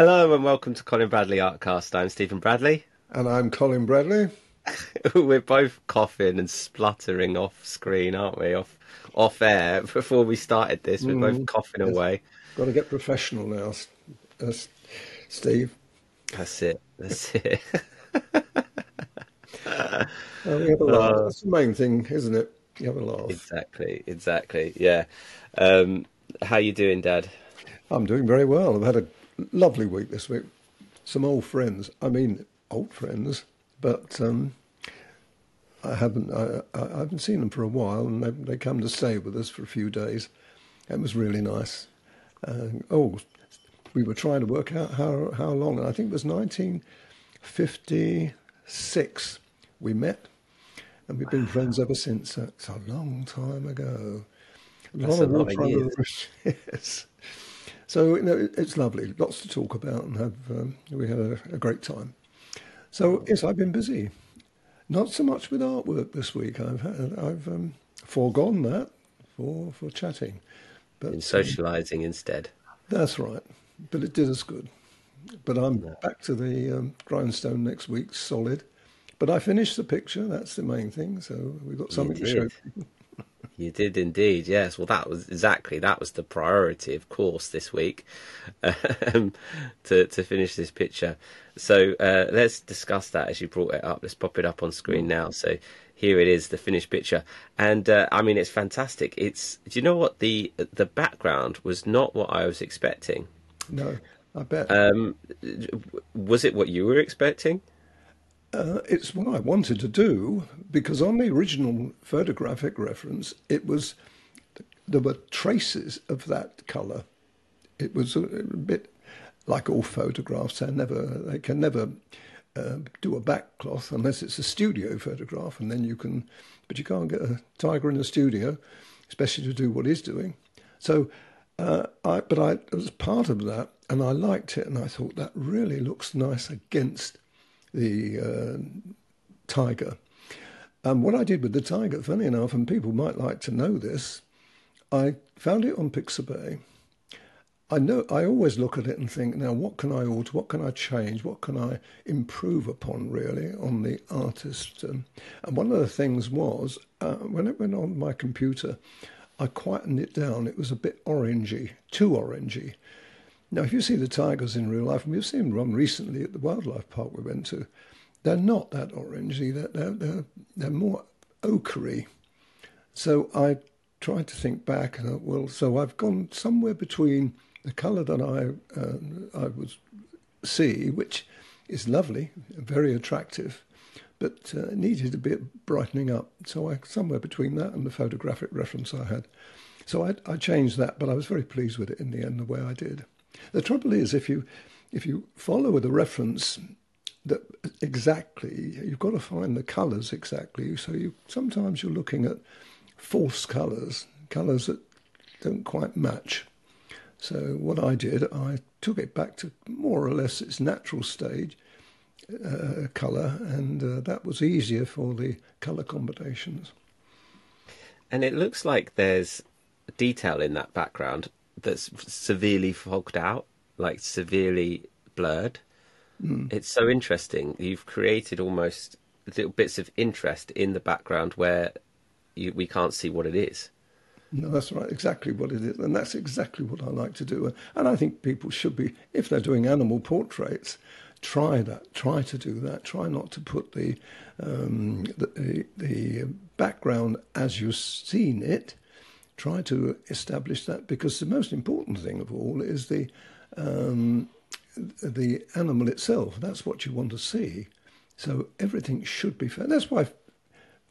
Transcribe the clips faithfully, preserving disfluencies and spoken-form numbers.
Hello and welcome to Colin Bradley Artcast. I'm Stephen Bradley. And I'm Colin Bradley. We're both coughing and spluttering off screen, aren't we? Off off air. Before we started this, we're mm, both coughing yes. away. Got to get professional now, uh, Steve. That's it. That's it. uh, we have a laugh. Uh, That's the main thing, isn't it? You have a laugh. Exactly. Exactly. Yeah. Um, how you doing, Dad? I'm doing very well. I've had a lovely week this week. Some old friends. I mean, old friends, but um, I haven't. I, I haven't seen them for a while, and they, they come to stay with us for a few days. It was really nice. Uh, oh, we were trying to work out how how long, and I think it was nineteen fifty-six we met, and we've been wow. friends ever since. So it's a long time ago. A That's lot a lot of years. Yes. So you know, it's lovely. Lots to talk about, and have um, we had a, a great time. So yes, I've been busy. Not so much with artwork this week. I've had, I've um, foregone that for for chatting, but and socialising um, instead. That's right. But it did us good. But I'm yeah. back to the um, grindstone next week, solid. But I finished the picture. That's the main thing. So we've got something to show. You did indeed, yes. Well, that was exactly, that was the priority, of course, this week, um, to, to finish this picture. So uh, let's discuss that as you brought it up. Let's pop it up on screen now. So here it is, the finished picture. And, uh, I mean, it's fantastic. It's, do you know what? The, the background was not what I was expecting. No, I bet. Um, was it what you were expecting? Uh, it's what I wanted to do, because on the original photographic reference, it was, there were traces of that colour. It was a, a bit like all photographs. They never, they can never uh, do a backcloth unless it's a studio photograph, and then you can, but you can't get a tiger in the studio, especially to do what he's doing. So, uh, I, but I it was part of that, and I liked it, and I thought that really looks nice against the uh, tiger. Um, what I did with the tiger, funny enough, and people might like to know this, I found it on Pixabay. I know I always look at it and think, now what can I alter, what can I change, what can I improve upon, really, on the artist? Um, and one of the things was, uh, when it went on my computer, I quietened it down. It was a bit orangey, too orangey. Now, if you see the tigers in real life, and we've seen one recently at the wildlife park we went to, they're not that orangey, they're, they're, they're, they're more ochrey. So I tried to think back, and I, well, so I've gone somewhere between the colour that I, uh, I would see, which is lovely, very attractive, but uh, needed a bit brightening up. So I somewhere between that and the photographic reference I had. So I, I changed that, but I was very pleased with it in the end, the way I did. The trouble is, if you if you follow the reference that exactly, you've got to find the colours exactly. So you sometimes you're looking at false colours, colours that don't quite match. So what I did, I took it back to more or less its natural stage uh, colour, and uh, that was easier for the colour combinations. And it looks like there's detail in that background that's severely fogged out, like severely blurred. Mm. It's so interesting. You've created almost little bits of interest in the background where you, we can't see what it is. No, that's right, exactly what it is. And that's exactly what I like to do. And I think people should be, if they're doing animal portraits, try that, try to do that. Try not to put the, um, the, the background as you've seen it. Try to establish that, because the most important thing of all is the um, the animal itself. That's what you want to see. So everything should be fair. That's why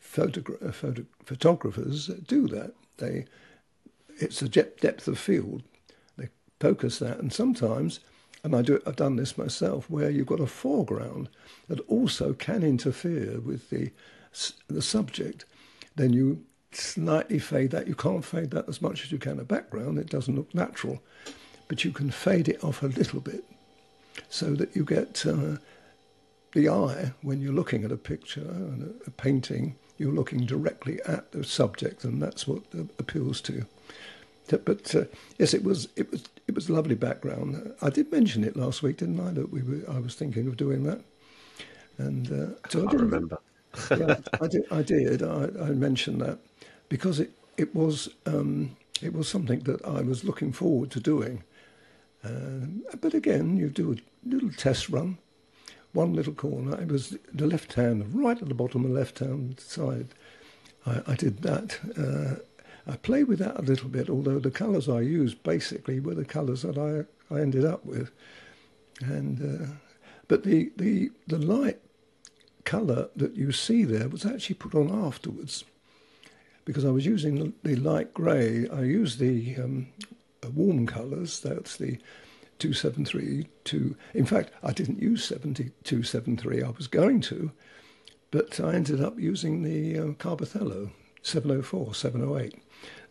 photogra photo photographers do that. They it's a depth of field. They focus that, and sometimes, and I do I've done this myself, where you've got a foreground that also can interfere with the the subject. Then you slightly fade that. You can't fade that as much as you can a background. It doesn't look natural, but you can fade it off a little bit so that you get uh, the eye when you're looking at a picture and a, a painting. You're looking directly at the subject, and that's what uh, appeals to. But uh, yes, it was it was it was lovely background. I did mention it last week, didn't I? That we were, I was thinking of doing that, and uh, so I, I remember. Yeah, I did. I did. I, I mentioned that because it it was um, it was something that I was looking forward to doing. Uh, but again, you do a little test run, one little corner. It was the left hand, right at the bottom of the left hand side. I, I did that. Uh, I played with that a little bit, although the colours I used basically were the colours that I, I ended up with. And uh, but the, the, the light colour that you see there was actually put on afterwards, because I was using the, the light grey. I used the um, warm colours, that's the two seven three two. In fact, I didn't use seventy-two seventy-three, I was going to, but I ended up using the uh, Carbothello seven oh four, seven oh eight,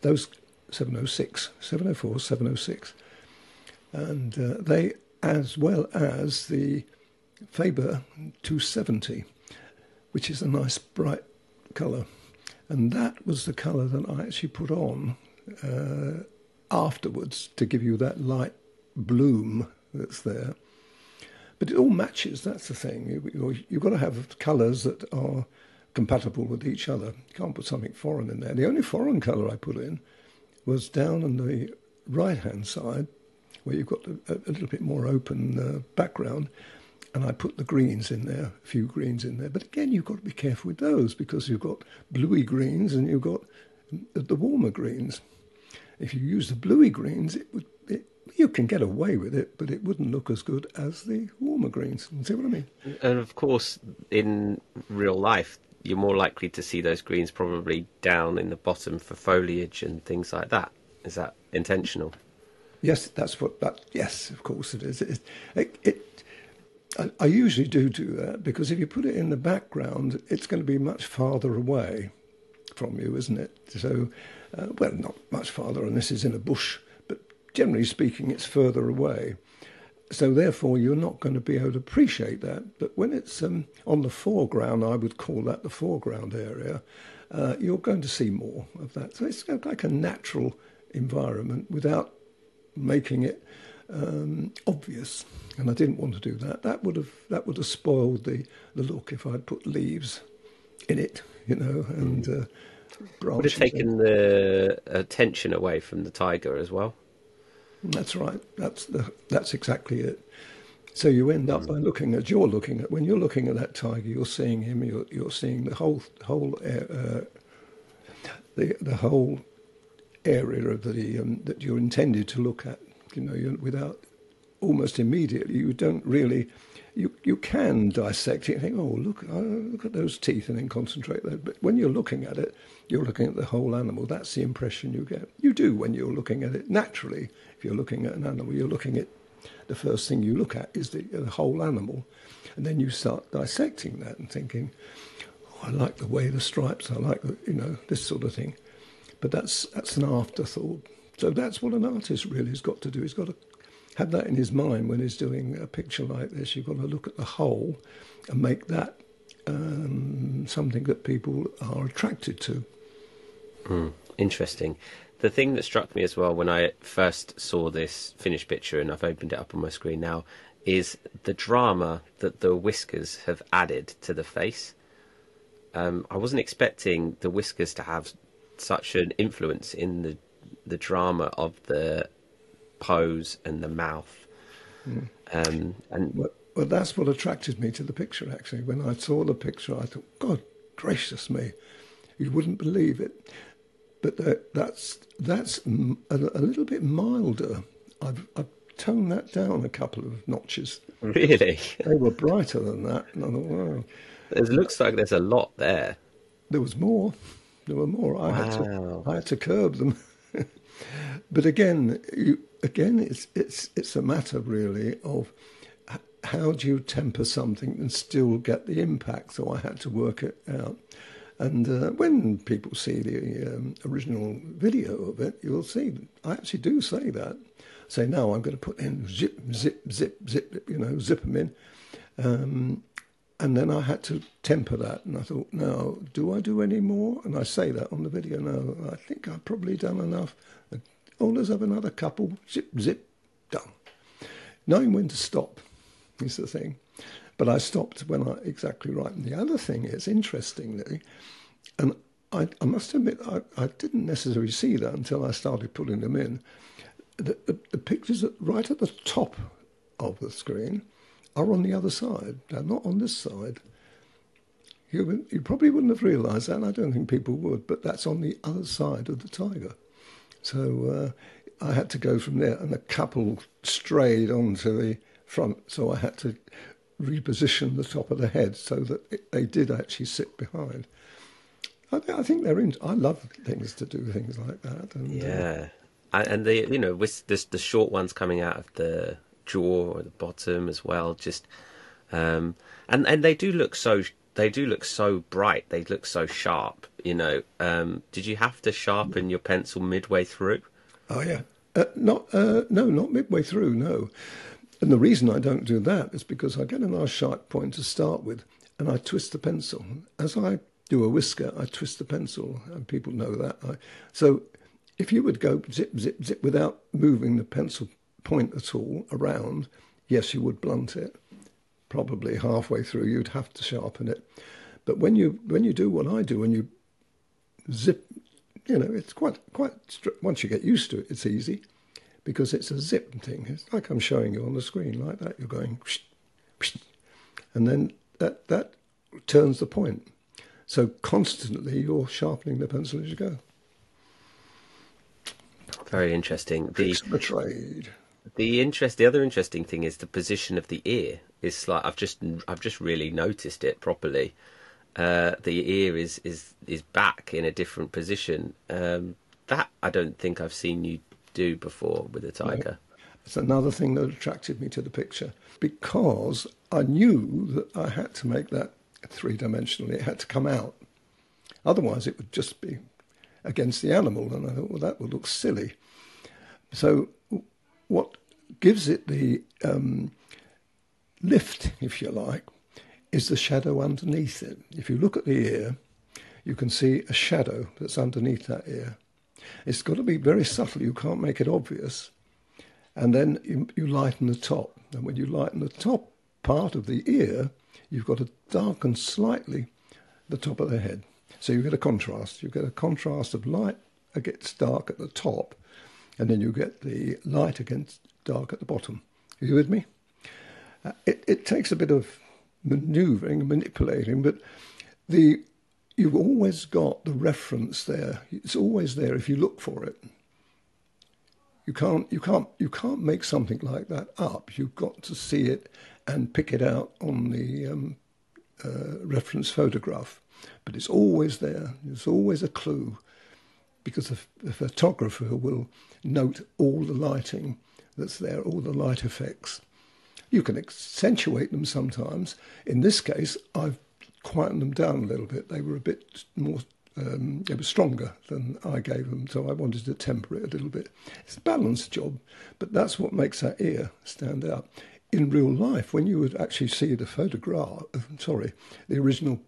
those seven oh six, seven oh four, seven oh six, and uh, they, as well as the Faber two seventy, which is a nice bright colour, and that was the colour that I actually put on uh, afterwards to give you that light bloom that's there. But it all matches, that's the thing. You, you've got to have colours that are compatible with each other. You can't put something foreign in there. The only foreign colour I put in was down on the right-hand side, where you've got a, a little bit more open uh, background, and I put the greens in there, a few greens in there. But again, you've got to be careful with those, because you've got bluey greens and you've got the warmer greens. If you use the bluey greens, it would it, you can get away with it, but it wouldn't look as good as the warmer greens. You see what I mean? And of course, in real life, you're more likely to see those greens probably down in the bottom for foliage and things like that. Is that intentional? Yes, that's what that. Yes, of course it is. It, it, it I, I usually do do that, because if you put it in the background, it's going to be much farther away from you, isn't it? So, uh, well, not much farther, and this is in a bush, but generally speaking, it's further away. So therefore, you're not going to be able to appreciate that. But when it's um, on the foreground, I would call that the foreground area, uh, you're going to see more of that. So it's like a natural environment without making it um, obvious. And I didn't want to do that. That would have that would have spoiled the, the look if I'd put leaves in it, you know, and uh, branches. Would have taken the attention away from the tiger as well. That's right. That's the, that's exactly it. So you end up by looking at you're looking at when you're looking at that tiger, you're seeing him. You're you're seeing the whole whole uh, the the whole area of the um, that you're intended to look at. You know, you're, without almost immediately, you don't really. You you can dissect it and think, oh, look, oh, look at those teeth, and then concentrate there. But when you're looking at it, you're looking at the whole animal. That's the impression you get. You do when you're looking at it. Naturally, if you're looking at an animal, you're looking at the first thing you look at is the, the whole animal. And then you start dissecting that and thinking, oh, I like the way the stripes, I like, the, you know, this sort of thing. But that's that's an afterthought. So that's what an artist really has got to do. He's got to have that in his mind when he's doing a picture like this. You've got to look at the whole and make that um, something that people are attracted to. Mm, interesting. The thing that struck me as well when I first saw this finished picture, and I've opened it up on my screen now, is the drama that the whiskers have added to the face. Um, I wasn't expecting the whiskers to have such an influence in the the drama of the pose and the mouth. Mm. um and well, well that's what attracted me to the picture. Actually, when I saw the picture, I thought, God gracious me, you wouldn't believe it, but that, that's that's a, a little bit milder. I've, I've toned that down a couple of notches, really. They were brighter than that, and I thought, wow, it looks like there's a lot there. There was more there were more. Wow. I had to I had to curb them. But again, you, again, it's it's it's a matter really of how do you temper something and still get the impact. So I had to work it out. And uh, when people see the um, original video of it, you'll see I actually do say that. Say now I'm going to put in zip, zip, zip, zip, you know, zip them in. Um, and then I had to temper that, and I thought, now, do I do any more? And I say that on the video, no, I think I've probably done enough. owners of another couple, zip, zip, done. Knowing when to stop is the thing. But I stopped when I, exactly right. And the other thing is, interestingly, and I, I must admit, I, I didn't necessarily see that until I started putting them in. The, the, the pictures right at the top of the screen are on the other side. They're not on this side. You, you probably wouldn't have realised that, and I don't think people would, but that's on the other side of the tiger. So uh, I had to go from there, and the couple strayed onto the front, so I had to reposition the top of the head so that it, they did actually sit behind. I, I think they're in. I love things to do things like that. And, yeah, uh, and the you know with this the short ones coming out of the jaw or the bottom as well, just um, and and they do look so. They do look so bright. They look so sharp, you know. Um, did you have to sharpen your pencil midway through? Oh, yeah. Uh, not uh, No, not midway through, no. And the reason I don't do that is because I get a nice sharp point to start with, and I twist the pencil. As I do a whisker, I twist the pencil, and people know that. I, so if you would go zip, zip, zip without moving the pencil point at all around, yes, you would blunt it. Probably halfway through, you'd have to sharpen it. But when you when you do what I do, and you zip, you know, it's quite quite. Once you get used to it, it's easy, because it's a zip thing. It's like I'm showing you on the screen, like that. You're going, and then that that turns the point. So constantly, you're sharpening the pencil as you go. Very interesting. The trade. The interest, the other interesting thing is the position of the ear. It's like I've just, I've just really noticed it properly. Uh, the ear is, is, is back in a different position. Um, that I don't think I've seen you do before with a tiger. No. It's another thing that attracted me to the picture, because I knew that I had to make that three dimensional. It had to come out, otherwise it would just be against the animal, and I thought, well, that would look silly. So. What gives it the um, lift, if you like, is the shadow underneath it. If you look at the ear, you can see a shadow that's underneath that ear. It's got to be very subtle. You can't make it obvious. And then you, you lighten the top. And when you lighten the top part of the ear, you've got to darken slightly the top of the head. So you get a contrast. You get a contrast of light against dark at the top, and then you get the light against dark at the bottom. Are you with me? Uh, it, it takes a bit of manoeuvring, manipulating, but the you've always got the reference there. It's always there if you look for it. You can't you can't you can't make something like that up. You've got to see it and pick it out on the um, uh, reference photograph. But it's always there. There's always a clue, because the photographer will note all the lighting that's there, all the light effects. You can accentuate them sometimes. In this case, I've quietened them down a little bit. They were a bit more, um, they were stronger than I gave them, so I wanted to temper it a little bit. It's a balanced job, but that's what makes that ear stand out. In real life, when you would actually see the photograph, sorry, the original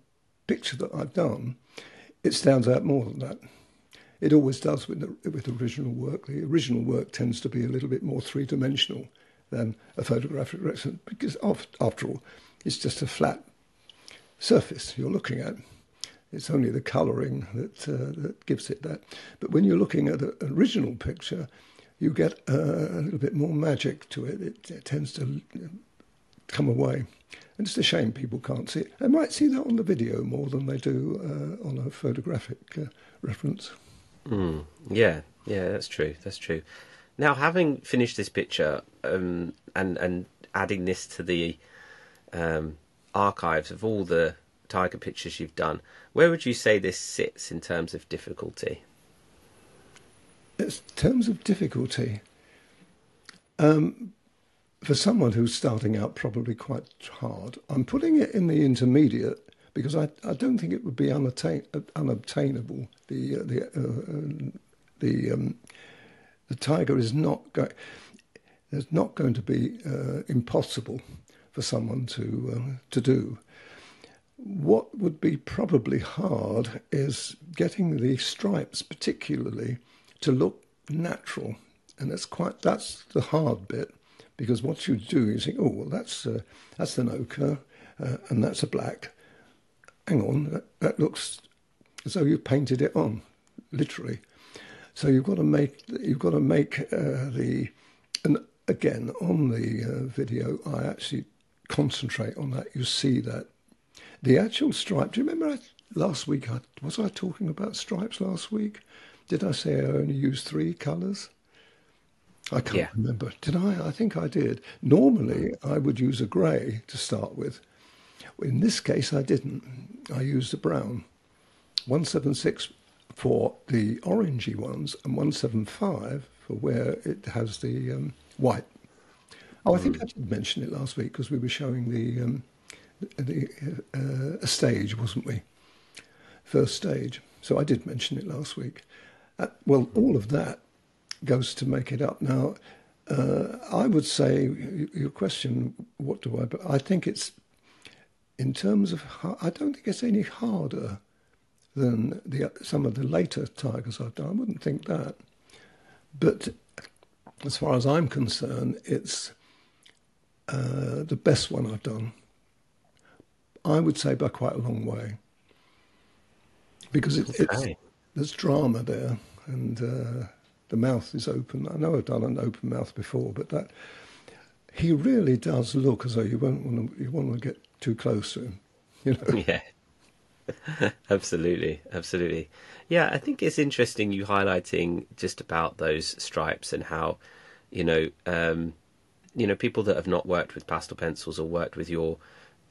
picture that I've done, it stands out more than that. It always does with the, with original work. The original work tends to be a little bit more three-dimensional than a photographic reference, because after all, it's just a flat surface you're looking at. It's only the colouring that uh, that gives it that. But when you're looking at an original picture, you get uh, a little bit more magic to it. It, it tends to come away. And it's a shame people can't see it. They might see that on the video more than they do uh, on a photographic uh, reference. Mm, yeah, yeah, that's true. That's true. Now, having finished this picture um, and and adding this to the um, archives of all the tiger pictures you've done, where would you say this sits in terms of difficulty? In terms of difficulty, um, for someone who's starting out, probably quite hard. I'm putting it in the intermediate, because I, I don't think it would be unattain, unobtainable. The uh, the uh, the um, the tiger is not going. It's not going to be uh, impossible for someone to uh, to do. What would be probably hard is getting the stripes, particularly, to look natural. And that's quite, that's the hard bit, because what you do is you think, oh, well, that's, uh, that's an ochre uh, and that's a black. Hang on, that, that looks as though you've painted it on, literally. So you've got to make, you've got to make uh, the, and again, on the uh, video, I actually concentrate on that. You see that. The actual stripe, do you remember I, last week, I, was I talking about stripes last week? Did I say I only use three colours? I can't yeah. remember. Did I? I think I did. Normally, I would use a grey to start with. In this case, I didn't. I used a brown. one seven six for the orangey ones and one seven five for where it has the um, white. Oh, I think I did mention it last week because we were showing the, um, the uh, a stage, wasn't we? First stage. So I did mention it last week. Uh, well, all of that goes to make it up. Now, uh, I would say your question, what do I... But I think it's, in terms of... I don't think it's any harder than the, some of the later Tigers I've done. I wouldn't think that. But as far as I'm concerned, it's uh, the best one I've done. I would say by quite a long way. Because it, it's, there's drama there and... Uh, the mouth is open. I know I've done an open mouth before, but that he really does look as though you won't want to, you want to get too close to him. You know? Yeah, absolutely, absolutely. Yeah, I think it's interesting you highlighting just about those stripes and how, you know, um, you know, people that have not worked with pastel pencils or worked with your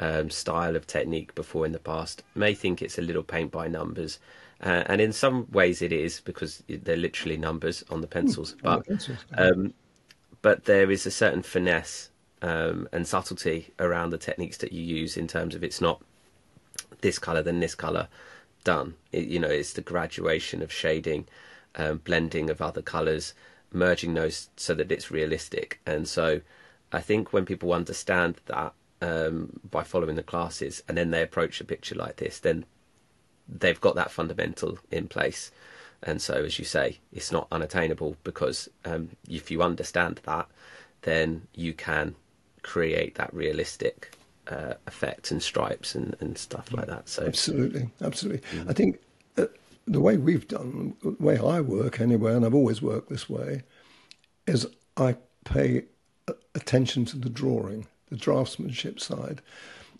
um, style of technique before in the past may think it's a little paint by numbers. Uh, and in some ways it is, because they're literally numbers on the pencils. But um, but there is a certain finesse um, and subtlety around the techniques that you use in terms of it's not this colour then this colour done. It, you know, it's the graduation of shading, um, blending of other colours, merging those so that it's realistic. And so I think when people understand that um, by following the classes and then they approach a picture like this, then they've got that fundamental in place. And so, as you say, it's not unattainable because um, if you understand that, then you can create that realistic uh, effect and stripes and, and stuff like that. So absolutely, absolutely. Mm-hmm. I think uh, the way we've done, the way I work anyway, and I've always worked this way, is I pay attention to the drawing, the draftsmanship side.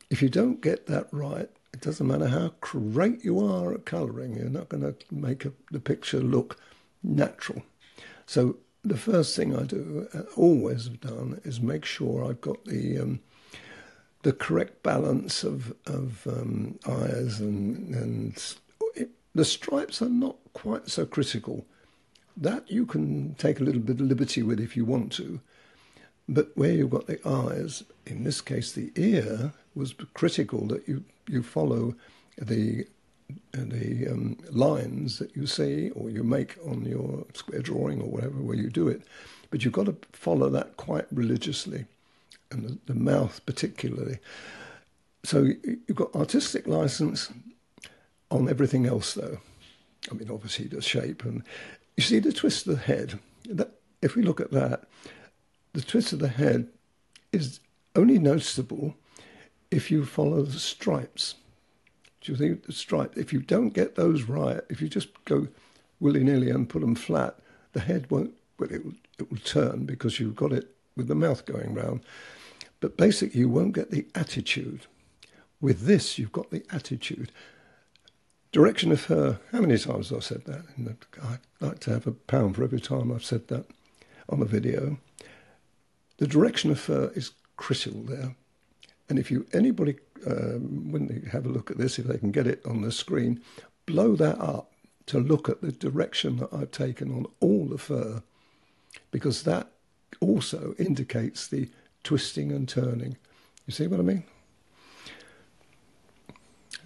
If you don't get that right, it doesn't matter how great you are at colouring, you're not going to make a, the picture look natural. So the first thing I do, uh, always have done, is make sure I've got the um, the correct balance of, of um, eyes and, and it, the stripes are not quite so critical. That you can take a little bit of liberty with if you want to. But where you've got the eyes, in this case the ear, was critical that you, you follow the the um, lines that you see or you make on your square drawing or whatever where you do it. But you've got to follow that quite religiously, and the, the mouth particularly. So you've got artistic licence on everything else, though. I mean, obviously the shape. And you see the twist of the head. That, if we look at that, the twist of the head is only noticeable if you follow the stripes. Do you think the stripe, if you don't get those right, if you just go willy-nilly and put them flat, the head won't, well, it will, it will turn because you've got it with the mouth going round. But basically, you won't get the attitude. With this, you've got the attitude. Direction of her, how many times have I said that? I'd like to have a pound for every time I've said that on a video. The direction of fur is critical there. And if you anybody, um, when they have a look at this, if they can get it on the screen, blow that up to look at the direction that I've taken on all the fur, because that also indicates the twisting and turning. You see what I mean?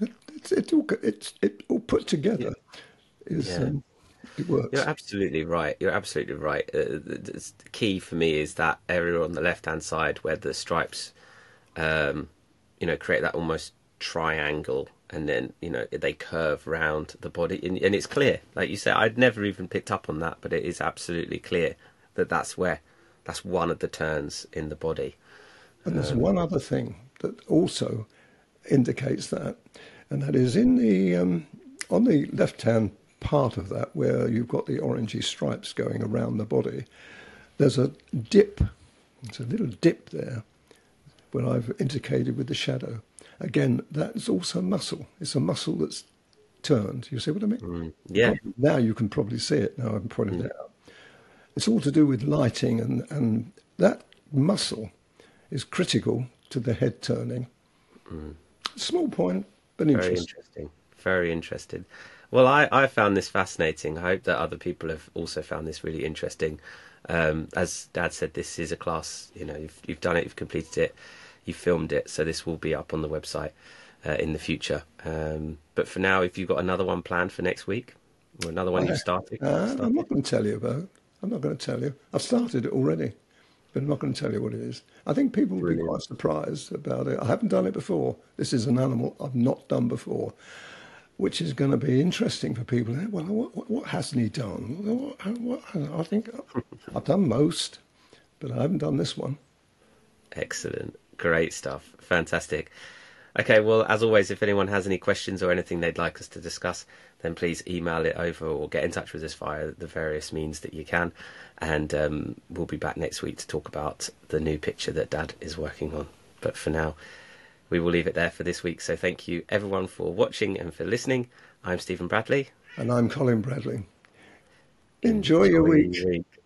It, it, it, all, it, it all put together yeah. is... Yeah. Um, It works. You're absolutely right. You're absolutely right. Uh, the, the key for me is that area on the left-hand side where the stripes, um, you know, create that almost triangle and then, you know, they curve round the body, and, and it's clear. Like you said, I'd never even picked up on that, but it is absolutely clear that that's where, that's one of the turns in the body. And there's um, one other thing that also indicates that, and that is in the um, on the left-hand part of that, where you've got the orangey stripes going around the body, there's a dip. It's a little dip there, where I've indicated with the shadow. Again, that's also muscle. It's a muscle that's turned. You see what I mean? Mm, yeah. Now you can probably see it. Now I've pointed mm. it out. It's all to do with lighting, and, and that muscle is critical to the head turning. Mm. Small point, but interesting. Very interesting. Very interesting. Well, I, I found this fascinating. I hope that other people have also found this really interesting. Um, as Dad said, this is a class. You know, you've, you've done it, you've completed it, you filmed it, so this will be up on the website uh, in the future. Um, but for now, if you've got another one planned for next week, or another one I, you've started, uh, started. I'm not going to tell you about it. I'm not going to tell you. I've started it already, but I'm not going to tell you what it is. I think people will Brilliant. be quite surprised about it. I haven't done it before. This is an animal I've not done before, which is going to be interesting for people. Well, what, what, what hasn't he done? What, what, I think I've done most, but I haven't done this one. Excellent. Great stuff. Fantastic. Okay, well, as always, if anyone has any questions or anything they'd like us to discuss, then please email it over or get in touch with us via the various means that you can. And um, we'll be back next week to talk about the new picture that Dad is working on. But for now, we will leave it there for this week. So thank you, everyone, for watching and for listening. I'm Stephen Bradley. And I'm Colin Bradley. Enjoy, Enjoy your week. Your week.